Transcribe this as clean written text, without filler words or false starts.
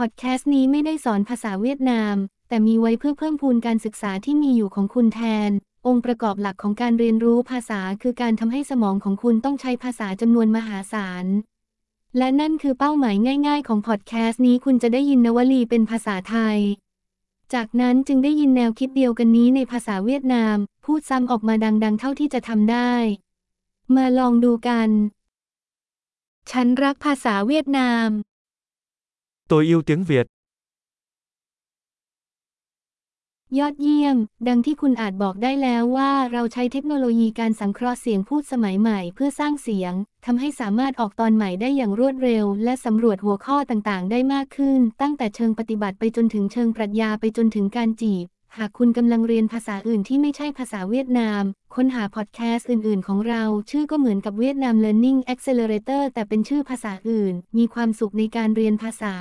พอดแคสต์นี้ไม่ได้สอนภาษาเวียดนามแต่มีไว้เพื่อเพิ่มพูนการศึกษาที่มีอยู่ของคุณแทนองค์ประกอบหลักของการเรียนรู้ภาษาคือการทำให้สมองของคุณต้องใช้ภาษาจำนวนมหาศาลและนั่นคือเป้าหมายง่ายๆของพอดแคสต์นี้คุณจะได้ยินนวลีเป็นภาษาไทยจากนั้นจึงได้ยินแนวคิดเดียวกันนี้ในภาษาเวียดนามพูดซ้ำออกมาดังๆเท่าที่จะทำได้มาลองดูกันฉันรักภาษาเวียดนาม Tôi yêu tiếng Việt ยอดเยี่ยมดังที่คุณอาจบอกได้แล้วว่าเราใช้เทคโนโลยีการสังเคราะห์เสียงพูดสมัยใหม่เพื่อสร้างเสียงทำให้สามารถออกตอนใหม่ได้อย่างรวดเร็วและสำรวจหัวข้อต่างๆได้มากขึ้นตั้งแต่เชิงปฏิบัติไปจนถึงเชิงปรัชญาไปจนถึงการจีบหากคุณกำลังเรียนภาษาอื่นที่ไม่ใช่ภาษาเวียดนามค้นหาพอดแคสต์อื่นๆของเราชื่อก็เหมือนกับ Vietnam Learning Accelerator แต่เป็นชื่อภาษาอื่นมีความสุขในการเรียนภาษา